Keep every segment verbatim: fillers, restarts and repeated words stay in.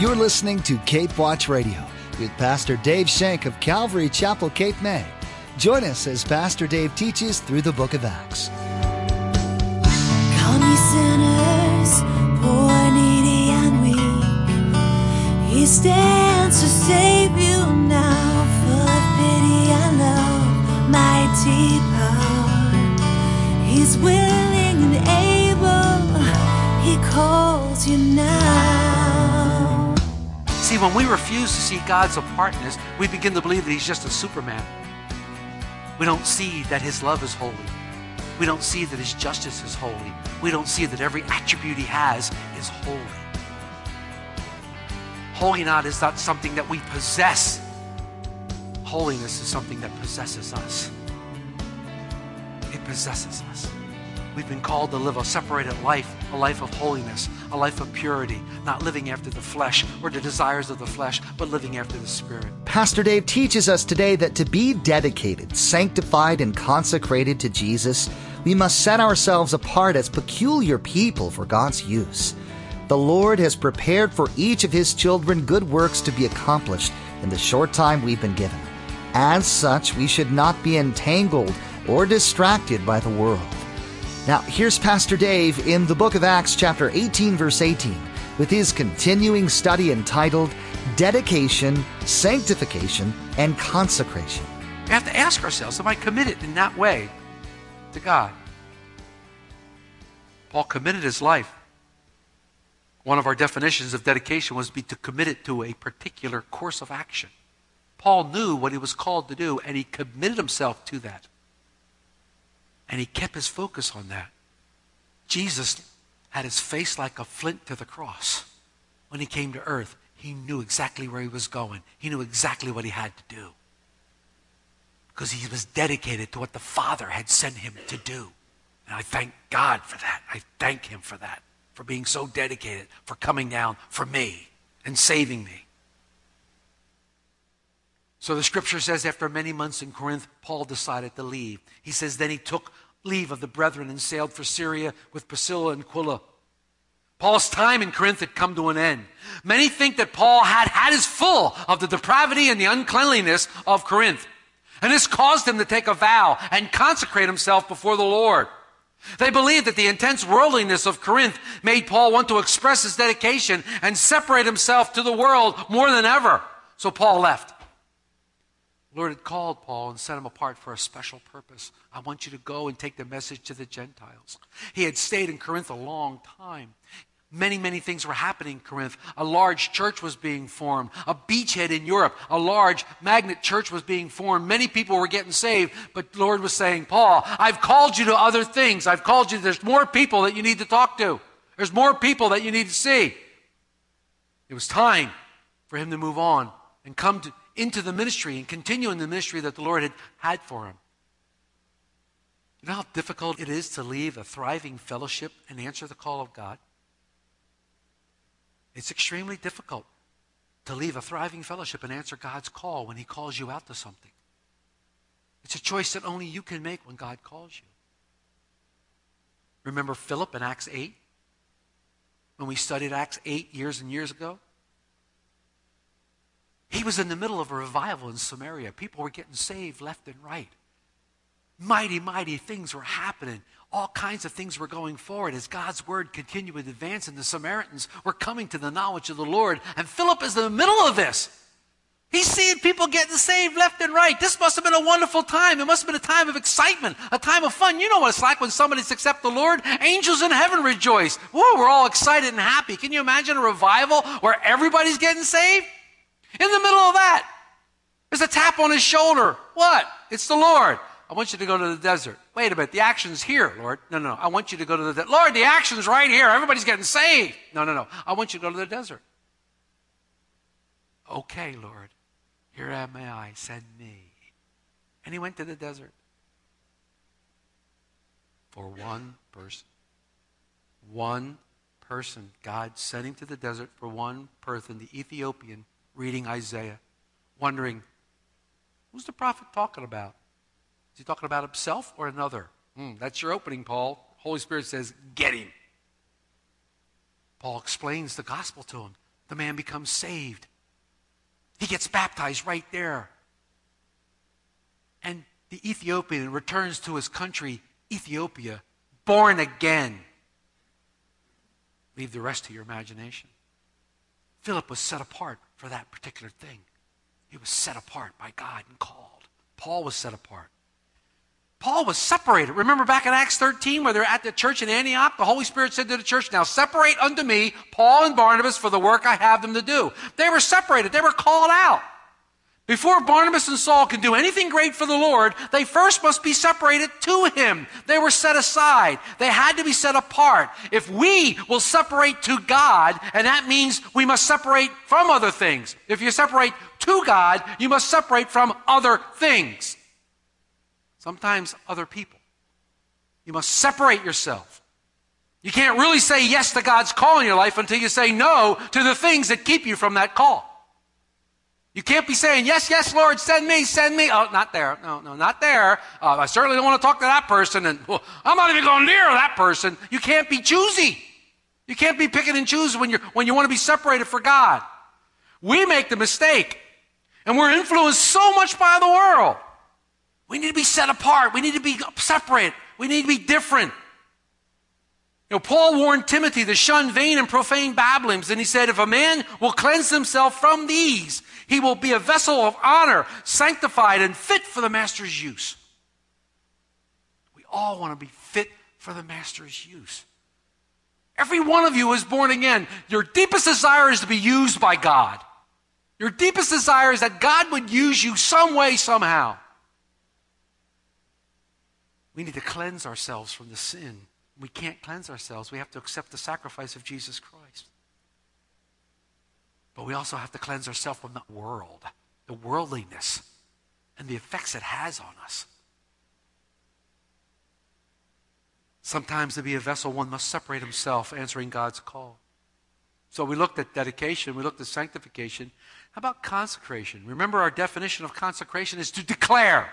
You're listening to Cape Watch Radio with Pastor Dave Schenck of Calvary Chapel, Cape May. Join us as Pastor Dave teaches through the Book of Acts. Come ye sinners, poor, needy, and weak. He stands to save you now, full of pity and love, mighty power. He's willing and able, He calls you now. See, when we refuse to see God's apartness, we begin to believe that He's just a Superman. We don't see that His love is holy. We don't see that His justice is holy. We don't see that every attribute He has is holy. Holiness is not something that we possess. Holiness is something that possesses us. It possesses us. We've been called to live a separated life, a life of holiness, a life of purity, not living after the flesh or the desires of the flesh, but living after the Spirit. Pastor Dave teaches us today that to be dedicated, sanctified, and consecrated to Jesus, we must set ourselves apart as peculiar people for God's use. The Lord has prepared for each of His children good works to be accomplished in the short time we've been given. As such, we should not be entangled or distracted by the world. Now, here's Pastor Dave in the book of Acts, chapter eighteen, verse eighteen, with his continuing study entitled Dedication, Sanctification, and Consecration. We have to ask ourselves, am I committed in that way to God? Paul committed his life. One of our definitions of dedication was to commit it to a particular course of action. Paul knew what he was called to do, and he committed himself to that. And he kept his focus on that. Jesus had his face like a flint to the cross. When he came to earth, he knew exactly where he was going. He knew exactly what he had to do. Because he was dedicated to what the Father had sent him to do. And I thank God for that. I thank Him for that, for being so dedicated, for coming down for me and saving me. So the scripture says after many months in Corinth, Paul decided to leave. He says, then he took leave of the brethren and sailed for Syria with Priscilla and Aquila. Paul's time in Corinth had come to an end. Many think that Paul had had his full of the depravity and the uncleanliness of Corinth. And this caused him to take a vow and consecrate himself before the Lord. They believed that the intense worldliness of Corinth made Paul want to express his dedication and separate himself to the world more than ever. So Paul left. The Lord had called Paul and set him apart for a special purpose. I want you to go and take the message to the Gentiles. He had stayed in Corinth a long time. Many, many things were happening in Corinth. A large church was being formed. A beachhead in Europe. A large magnet church was being formed. Many people were getting saved, but the Lord was saying, Paul, I've called you to other things. I've called you. There's more people that you need to talk to. There's more people that you need to see. It was time for him to move on and come to into the ministry and continue in the ministry that the Lord had had for him. You know how difficult it is to leave a thriving fellowship and answer the call of God? It's extremely difficult to leave a thriving fellowship and answer God's call when He calls you out to something. It's a choice that only you can make when God calls you. Remember Philip in Acts eight? When we studied Acts eight years and years ago? He was in the middle of a revival in Samaria. People were getting saved left and right. Mighty, mighty things were happening. All kinds of things were going forward as God's word continued to advance, and the Samaritans were coming to the knowledge of the Lord. And Philip is in the middle of this. He's seeing people getting saved left and right. This must have been a wonderful time. It must have been a time of excitement, a time of fun. You know what it's like when somebody's accepted the Lord? Angels in heaven rejoice. Whoa, we're all excited and happy. Can you imagine a revival where everybody's getting saved? In the middle of that, there's a tap on his shoulder. What? It's the Lord. I want you to go to the desert. Wait a minute. The action's here, Lord. No, no, no. I want you to go to the desert. Lord, the action's right here. Everybody's getting saved. No, no, no. I want you to go to the desert. Okay, Lord. Here am I. Send me. And he went to the desert. For one person. One person. God sent him to the desert for one person, the Ethiopian, reading Isaiah, wondering, who's the prophet talking about? Is he talking about himself or another? Mm, that's your opening, Paul. Holy Spirit says, get him. Paul explains the gospel to him. the man becomes saved. He gets baptized right there. And the Ethiopian returns to his country, Ethiopia, born again. Leave the rest to your imagination. Philip was set apart for that particular thing. He was set apart by God and called. Paul was set apart. Paul was separated. Remember back in Acts thirteen where they're at the church in Antioch? The Holy Spirit said to the church, "Now separate unto me Paul and Barnabas for the work I have them to do." They were separated. They were called out. Before Barnabas and Saul can do anything great for the Lord, they first must be separated to him. They were set aside. They had to be set apart. If we will separate to God, and that means we must separate from other things. If you separate to God, you must separate from other things. Sometimes other people. You must separate yourself. You can't really say yes to God's call in your life until you say no to the things that keep you from that call. You can't be saying, yes, yes, Lord, send me, send me. Oh, not there. No, no, not there. Uh, I certainly don't want to talk to that person. And well, I'm not even going near that person. You can't be choosy. You can't be picking and choosing when, you're, when you want to be separated for God. We make the mistake. And we're influenced so much by the world. We need to be set apart. We need to be separate. We need to be different. You know, Paul warned Timothy to shun vain and profane babblings. And he said, if a man will cleanse himself from these, he will be a vessel of honor, sanctified and fit for the master's use. We all want to be fit for the master's use. Every one of you is born again. Your deepest desire is to be used by God. Your deepest desire is that God would use you some way, somehow. We need to cleanse ourselves from the sin. We can't cleanse ourselves. We have to accept the sacrifice of Jesus Christ. But we also have to cleanse ourselves from the world, the worldliness, and the effects it has on us. Sometimes to be a vessel, one must separate himself, answering God's call. So we looked at dedication. We looked at sanctification. How about consecration? Remember, our definition of consecration is to declare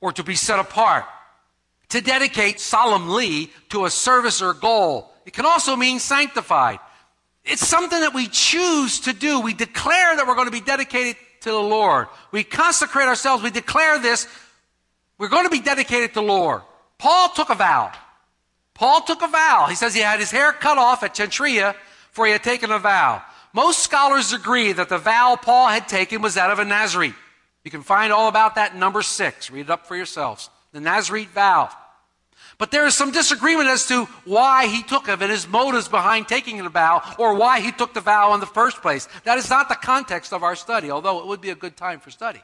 or to be set apart. To dedicate solemnly to a service or goal. It can also mean sanctified. It's something that we choose to do. We declare that we're going to be dedicated to the Lord. We consecrate ourselves. We declare this. We're going to be dedicated to the Lord. Paul took a vow. Paul took a vow. He says he had his hair cut off at Cenchrea, for he had taken a vow. Most scholars agree that the vow Paul had taken was that of a Nazarite. You can find all about that in number six. Read it up for yourselves. The Nazarite vow. But there is some disagreement as to why he took it and his motives behind taking the vow, or why he took the vow in the first place. That is not the context of our study, although it would be a good time for study.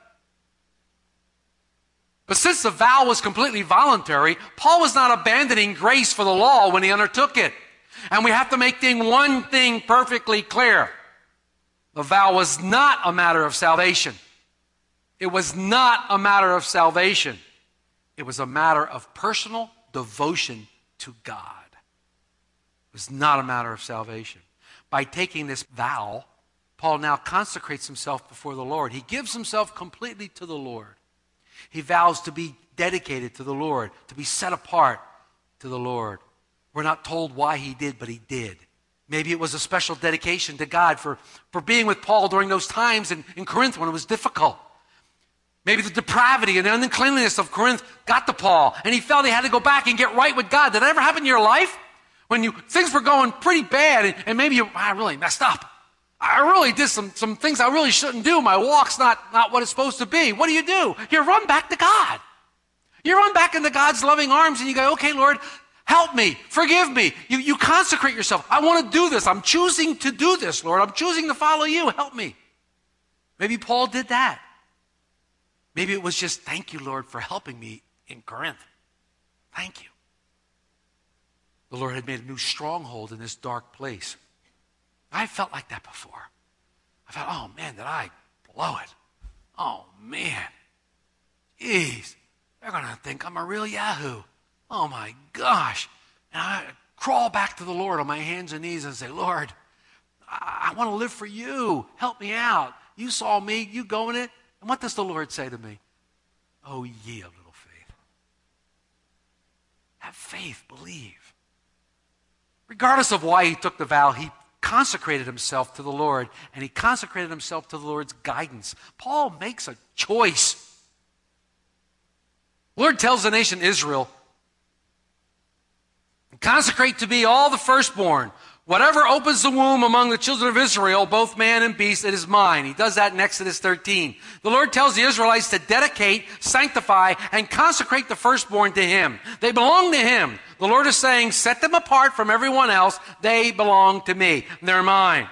But since the vow was completely voluntary, Paul was not abandoning grace for the law when he undertook it. And we have to make thing, one thing perfectly clear. The vow was not a matter of salvation. It was not a matter of salvation. It was a matter of personal devotion to God. It was not a matter of salvation. By taking this vow, Paul now consecrates himself before the Lord. He gives himself completely to the Lord. He vows to be dedicated to the Lord, to be set apart to the Lord. We're not told why he did, but he did. Maybe it was a special dedication to God for, for being with Paul during those times in, in Corinth when it was difficult. Maybe the depravity and the uncleanliness of Corinth got to Paul, and he felt he had to go back and get right with God. Did that ever happen in your life? When you things were going pretty bad, and, and maybe you, I really messed up. I really did some, some things I really shouldn't do. My walk's not, not what it's supposed to be. What do you do? You run back to God. You run back into God's loving arms, and you go, okay, Lord, help me, forgive me. You, you consecrate yourself. I want to do this. I'm choosing to do this, Lord. I'm choosing to follow you. Help me. Maybe Paul did that. Maybe it was just, thank you, Lord, for helping me in Corinth. Thank you. The Lord had made a new stronghold in this dark place. I felt like that before. I thought, oh, man, did I blow it? Oh, man. Jeez. They're going to think I'm a real yahoo. Oh, my gosh. And I crawl back to the Lord on my hands and knees and say, Lord, I, I want to live for you. Help me out. You saw me. You go in it. And what does the Lord say to me? Oh, ye of little faith. Have faith, believe. Regardless of why he took the vow, he consecrated himself to the Lord, and he consecrated himself to the Lord's guidance. Paul makes a choice. The Lord tells the nation Israel, consecrate to me all the firstborn. Whatever opens the womb among the children of Israel, both man and beast, it is mine. He does that in Exodus thirteen. The Lord tells the Israelites to dedicate, sanctify, and consecrate the firstborn to him. They belong to him. The Lord is saying, set them apart from everyone else. They belong to me. They're mine.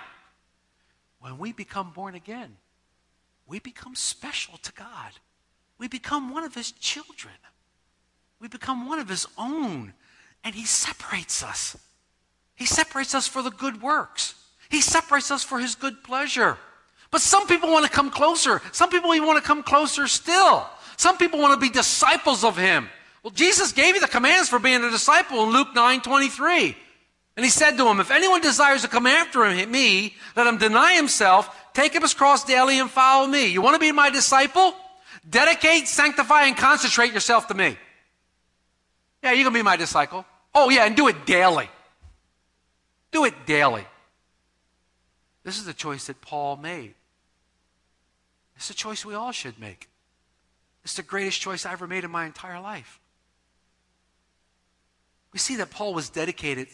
When we become born again, we become special to God. We become one of his children. We become one of his own. And he separates us. He separates us for the good works. He separates us for his good pleasure. But some people want to come closer. Some people want to come closer still. Some people want to be disciples of him. Well, Jesus gave you the commands for being a disciple in Luke nine twenty-three. And he said to him, if anyone desires to come after him, me, let him deny himself, take up his cross daily and follow me. You want to be my disciple? Dedicate, sanctify, and consecrate yourself to me. Yeah, you can be my disciple. Oh yeah, and do it daily. Do it daily. This is the choice that Paul made. It's a choice we all should make. It's the greatest choice I ever made in my entire life. We see that Paul was dedicated.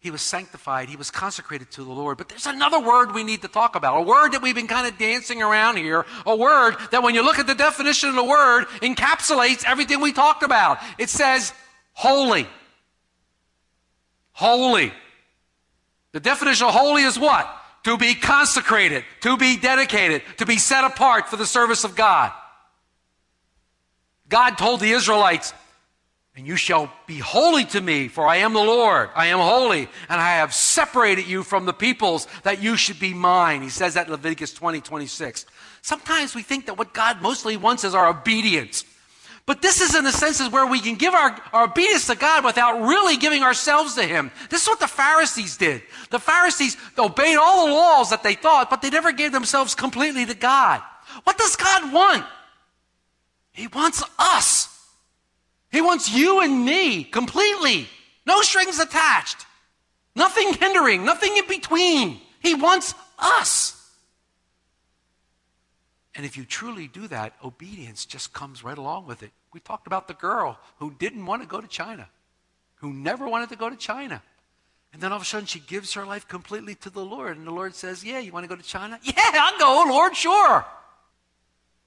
He was sanctified. He was consecrated to the Lord. But there's another word we need to talk about, a word that we've been kind of dancing around here, a word that when you look at the definition of the word, encapsulates everything we talked about. It says holy. Holy. The definition of holy is what? To be consecrated, to be dedicated, to be set apart for the service of God. God told the Israelites, and you shall be holy to me, for I am the Lord, I am holy, and I have separated you from the peoples that you should be mine. He says that in Leviticus twenty, twenty-six. Sometimes we think that what God mostly wants is our obedience. But this is in the senses where we can give our, our obedience to God without really giving ourselves to him. This is what the Pharisees did. The Pharisees obeyed all the laws that they thought, but they never gave themselves completely to God. What does God want? He wants us. He wants you and me completely. No strings attached. Nothing hindering, nothing in between. He wants us. And if you truly do that, obedience just comes right along with it. We talked about the girl who didn't want to go to China, who never wanted to go to China. And then all of a sudden she gives her life completely to the Lord. And the Lord says, yeah, you want to go to China? Yeah, I'll go, Lord, sure.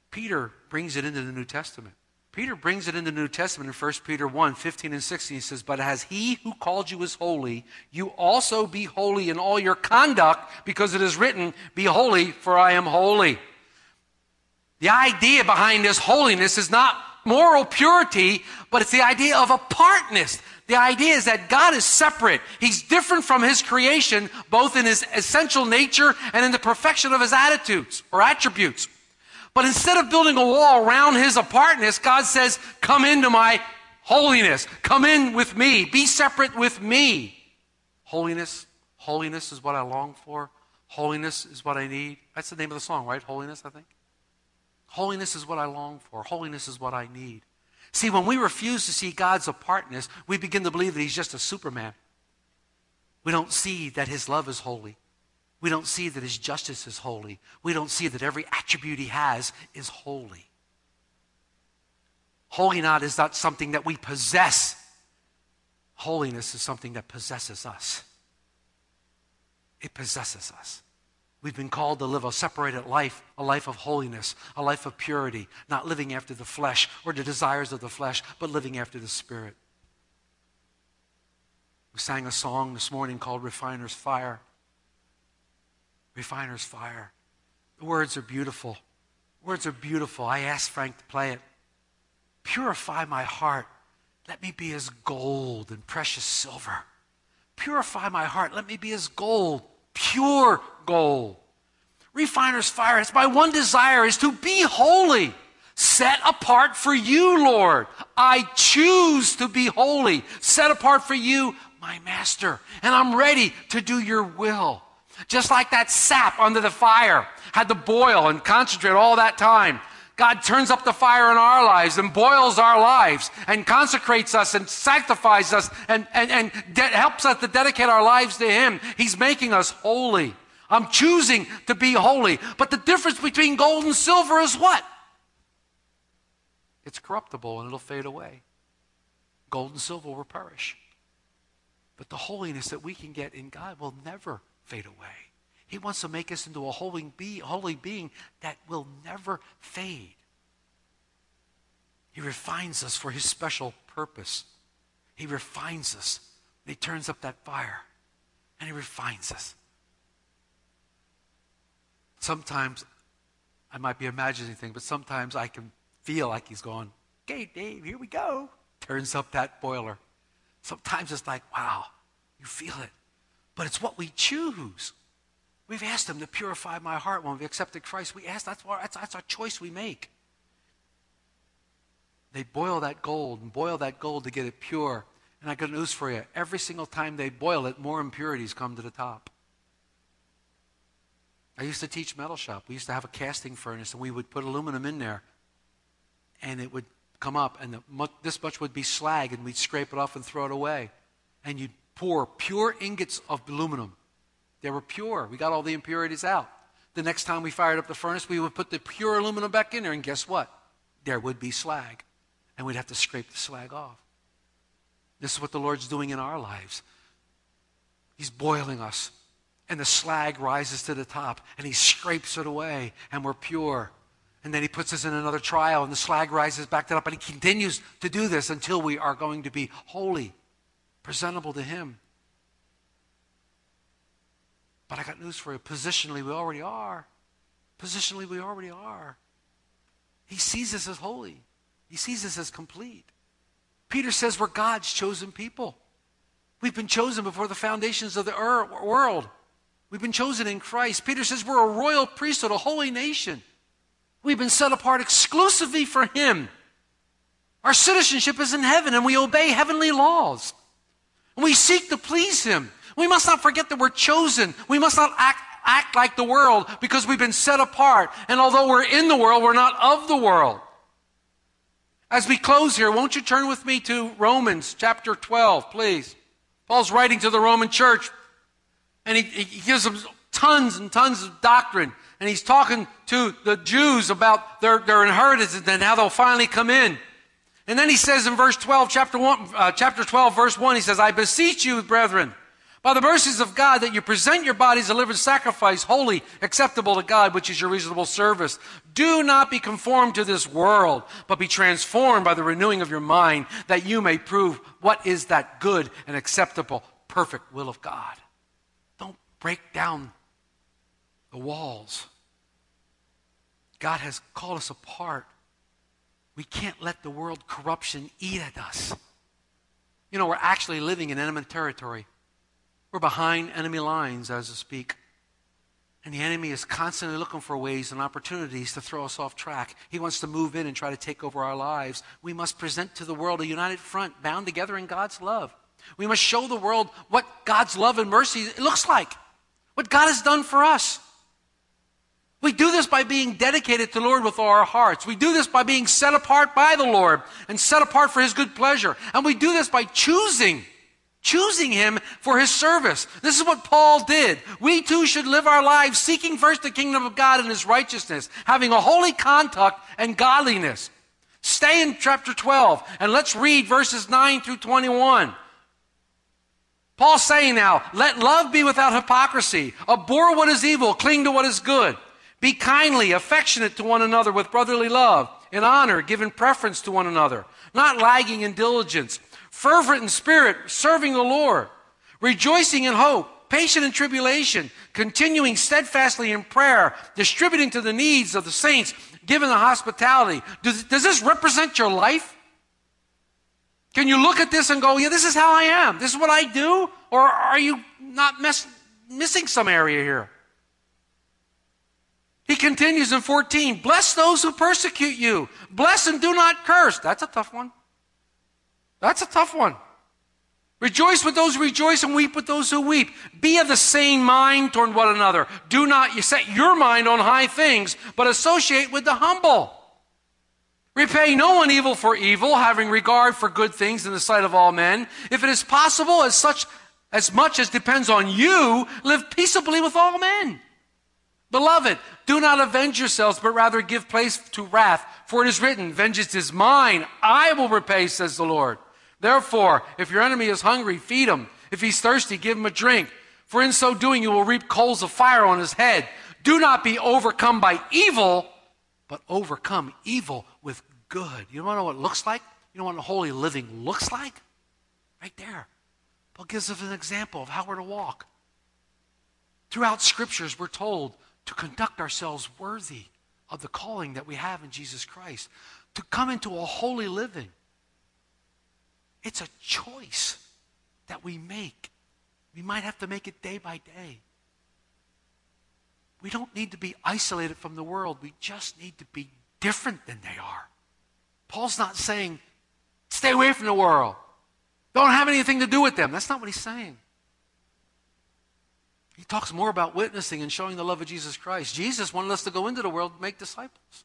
Peter brings it into the New Testament. Peter brings it into the New Testament in First Peter one, fifteen and sixteen. He says, but as he who called you is holy, you also be holy in all your conduct, because it is written, be holy, for I am holy. The idea behind this holiness is not moral purity, but it's the idea of apartness. The idea is that God is separate. He's different from his creation, both in his essential nature and in the perfection of his attitudes or attributes. But instead of building a wall around his apartness, God says, come into my holiness. Come in with me. Be separate with me. Holiness, holiness is what I long for. Holiness is what I need. That's the name of the song, right? Holiness, I think. Holiness is what I long for. Holiness is what I need. See, when we refuse to see God's apartness, we begin to believe that he's just a Superman. We don't see that his love is holy. We don't see that his justice is holy. We don't see that every attribute he has is holy. Holiness is not something that we possess. Holiness is something that possesses us. It possesses us. We've been called to live a separated life, a life of holiness, a life of purity, not living after the flesh or the desires of the flesh, but living after the Spirit. We sang a song this morning called Refiner's Fire. Refiner's Fire. The words are beautiful. Words are beautiful. I asked Frank to play it. Purify my heart. Let me be as gold and precious silver. Purify my heart. Let me be as gold. Pure gold. Refiner's fire. It's my one desire is to be holy, set apart for you, Lord. I choose to be holy, set apart for you, my master, and I'm ready to do your will. Just like that sap under the fire had to boil and concentrate all that time. God turns up the fire in our lives and boils our lives and consecrates us and sanctifies us and, and, and de- helps us to dedicate our lives to Him. He's making us holy. I'm choosing to be holy. But the difference between gold and silver is what? It's corruptible and it'll fade away. Gold and silver will perish. But the holiness that we can get in God will never fade away. He wants to make us into a holy, be, holy being that will never fade. He refines us for His special purpose. He refines us. He turns up that fire, and He refines us. Sometimes, I might be imagining things, but sometimes I can feel like He's going, okay, Dave, here we go. Turns up that boiler. Sometimes it's like, wow, you feel it. But it's what we choose. We've asked Him to purify my heart when we accepted Christ. We asked, that's, our, that's, that's our choice we make. They boil that gold and boil that gold to get it pure. And I got news for you. Every single time they boil it, more impurities come to the top. I used to teach metal shop. We used to have a casting furnace, and we would put aluminum in there. And it would come up, and the, much, this much would be slag, and we'd scrape it off and throw it away. And you'd pour pure ingots of aluminum. They were pure. We got all the impurities out. The next time we fired up the furnace, we would put the pure aluminum back in there, and guess what? There would be slag, and we'd have to scrape the slag off. This is what the Lord's doing in our lives. He's boiling us, and the slag rises to the top, and He scrapes it away, and we're pure. And then He puts us in another trial, and the slag rises back to the top, and He continues to do this until we are going to be holy, presentable to Him. But I got news for you. Positionally, we already are. Positionally, we already are. He sees us as holy. He sees us as complete. Peter says we're God's chosen people. We've been chosen before the foundations of the er- world. We've been chosen in Christ. Peter says we're a royal priesthood, a holy nation. We've been set apart exclusively for Him. Our citizenship is in heaven, and we obey heavenly laws. And we seek to please Him. We must not forget that we're chosen. We must not act, act like the world, because we've been set apart. And although we're in the world, we're not of the world. As we close here, won't you turn with me to Romans chapter twelve, please? Paul's writing to the Roman church, and he, he gives them tons and tons of doctrine. And he's talking to the Jews about their, their inheritance and how they'll finally come in. And then he says in verse twelve, chapter one, uh, chapter twelve, verse one, he says, I beseech you, brethren, by the mercies of God, that you present your bodies a living sacrifice, holy, acceptable to God, which is your reasonable service. Do not be conformed to this world, but be transformed by the renewing of your mind, that you may prove what is that good and acceptable, perfect will of God. Don't break down the walls. God has called us apart. We can't let the world corruption eat at us. You know, we're actually living in enemy territory. We're behind enemy lines, as to speak. And the enemy is constantly looking for ways and opportunities to throw us off track. He wants to move in and try to take over our lives. We must present to the world a united front, bound together in God's love. We must show the world what God's love and mercy looks like, what God has done for us. We do this by being dedicated to the Lord with all our hearts. We do this by being set apart by the Lord and set apart for His good pleasure. And we do this by choosing Choosing Him for His service. This is what Paul did. We too should live our lives seeking first the kingdom of God and His righteousness, having a holy conduct and godliness. Stay in chapter twelve, and let's read verses nine through twenty-one. Paul's saying now, let love be without hypocrisy. Abhor what is evil, cling to what is good. Be kindly, affectionate to one another with brotherly love, in honor, giving preference to one another, not lagging in diligence, fervent in spirit, serving the Lord, rejoicing in hope, patient in tribulation, continuing steadfastly in prayer, distributing to the needs of the saints, giving the hospitality. Does, does this represent your life? Can you look at this and go, yeah, this is how I am. This is what I do? Or are you not mess, missing some area here? He continues in fourteen, bless those who persecute you. Bless and do not curse. That's a tough one. That's a tough one. Rejoice with those who rejoice and weep with those who weep. Be of the same mind toward one another. Do not set your mind on high things, but associate with the humble. Repay no one evil for evil, having regard for good things in the sight of all men. If it is possible, as such as much as depends on you, live peaceably with all men. Beloved, do not avenge yourselves, but rather give place to wrath. For it is written, vengeance is mine, I will repay, says the Lord. Therefore, if your enemy is hungry, feed him. If he's thirsty, give him a drink. For in so doing, you will reap coals of fire on his head. Do not be overcome by evil, but overcome evil with good. You don't know what it looks like? You don't know what holy living looks like? Right there. Paul gives us an example of how we're to walk. Throughout scriptures, we're told to conduct ourselves worthy of the calling that we have in Jesus Christ, to come into a holy living. It's a choice that we make. We might have to make it day by day. We don't need to be isolated from the world. We just need to be different than they are. Paul's not saying, stay away from the world. Don't have anything to do with them. That's not what he's saying. He talks more about witnessing and showing the love of Jesus Christ. Jesus wanted us to go into the world and make disciples.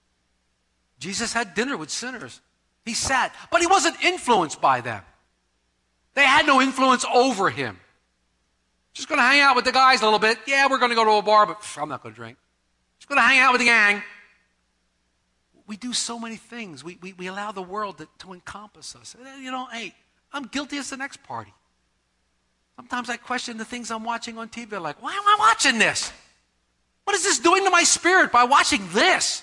Jesus had dinner with sinners. He sat, but he wasn't influenced by them. They had no influence over him. Just going to hang out with the guys a little bit. Yeah, we're going to go to a bar, but pff, I'm not going to drink. Just going to hang out with the gang. We do so many things. We, we, we allow the world to, to encompass us. You know, hey, I'm guilty as the next party. Sometimes I question the things I'm watching on T V. Like, why am I watching this? What is this doing to my spirit by watching this?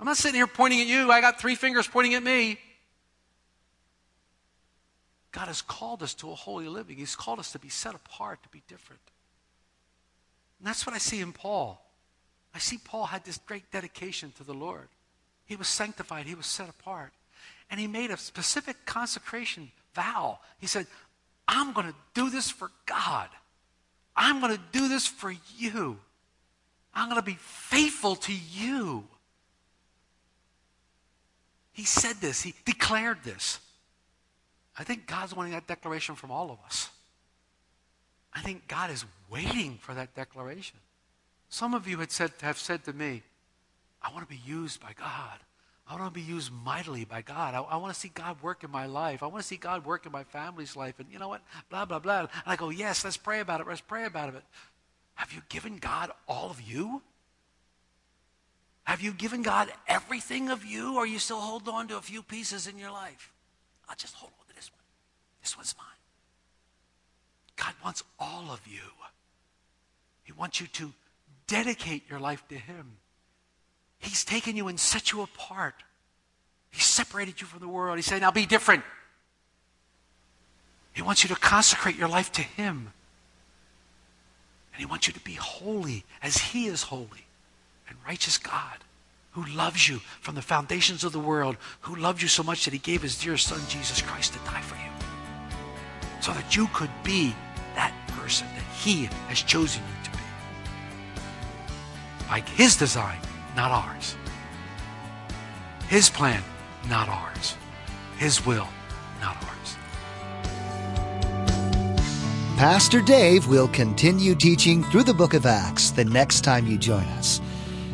I'm not sitting here pointing at you. I got three fingers pointing at me. God has called us to a holy living. He's called us to be set apart, to be different. And that's what I see in Paul. I see Paul had this great dedication to the Lord. He was sanctified. He was set apart. And he made a specific consecration vow. He said, I'm going to do this for God. I'm going to do this for you. I'm going to be faithful to you. He said this. He declared this. I think God's wanting that declaration from all of us. I think God is waiting for that declaration. Some of you had said, have said to me, I want to be used by God. I want to be used mightily by God. I, I want to see God work in my life. I want to see God work in my family's life. And you know what? Blah, blah, blah. And I go, yes, let's pray about it. Let's pray about it. Have you given God all of you? Have you given God everything of you? Or are you still holding on to a few pieces in your life? I'll just hold on to this one. This one's mine. God wants all of you. He wants you to dedicate your life to him. He's taken you and set you apart. He separated you from the world. He said, now be different. He wants you to consecrate your life to him. And he wants you to be holy as he is holy. And righteous God, who loves you from the foundations of the world, who loved you so much that he gave his dear son, Jesus Christ, to die for you. So that you could be that person that he has chosen you to be. By his design, not ours. His plan, not ours. His will, not ours. Pastor Dave will continue teaching through the Book of Acts the next time you join us.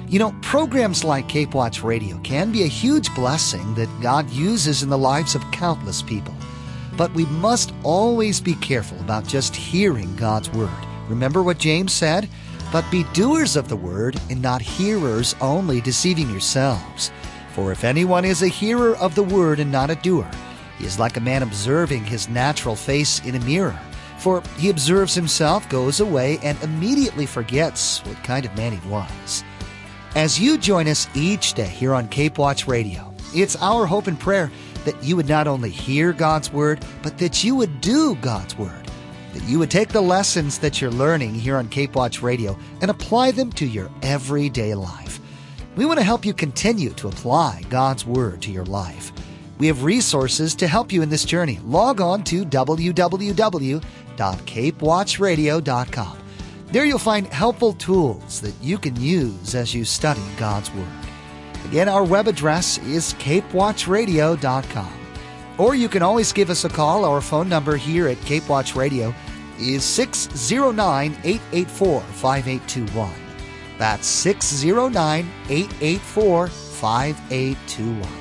You know, programs like Cape Watch Radio can be a huge blessing that God uses in the lives of countless people. But we must always be careful about just hearing God's Word. Remember what James said? But be doers of the word, and not hearers only, deceiving yourselves. For if anyone is a hearer of the word and not a doer, he is like a man observing his natural face in a mirror. For he observes himself, goes away, and immediately forgets what kind of man he was. As you join us each day here on Cape Watch Radio, it's our hope and prayer that you would not only hear God's word, but that you would do God's word. That you would take the lessons that you're learning here on Cape Watch Radio and apply them to your everyday life. We want to help you continue to apply God's Word to your life. We have resources to help you in this journey. Log on to w w w dot cape watch radio dot com. There you'll find helpful tools that you can use as you study God's Word. Again, our web address is cape watch radio dot com. Or you can always give us a call. Our phone number here at Cape Watch Radio is six oh nine, eight eight four, five eight two one. That's six oh nine, eight eight four, five eight two one. five eight two one.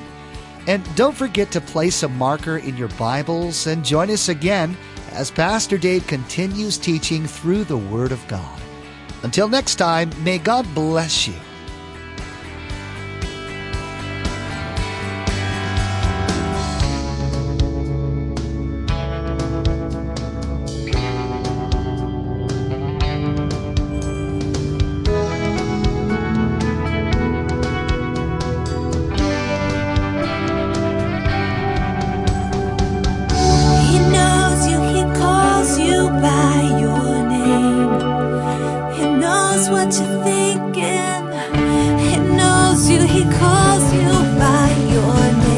And don't forget to place a marker in your Bibles and join us again as Pastor Dave continues teaching through the Word of God. Until next time, may God bless you. He calls you by your name.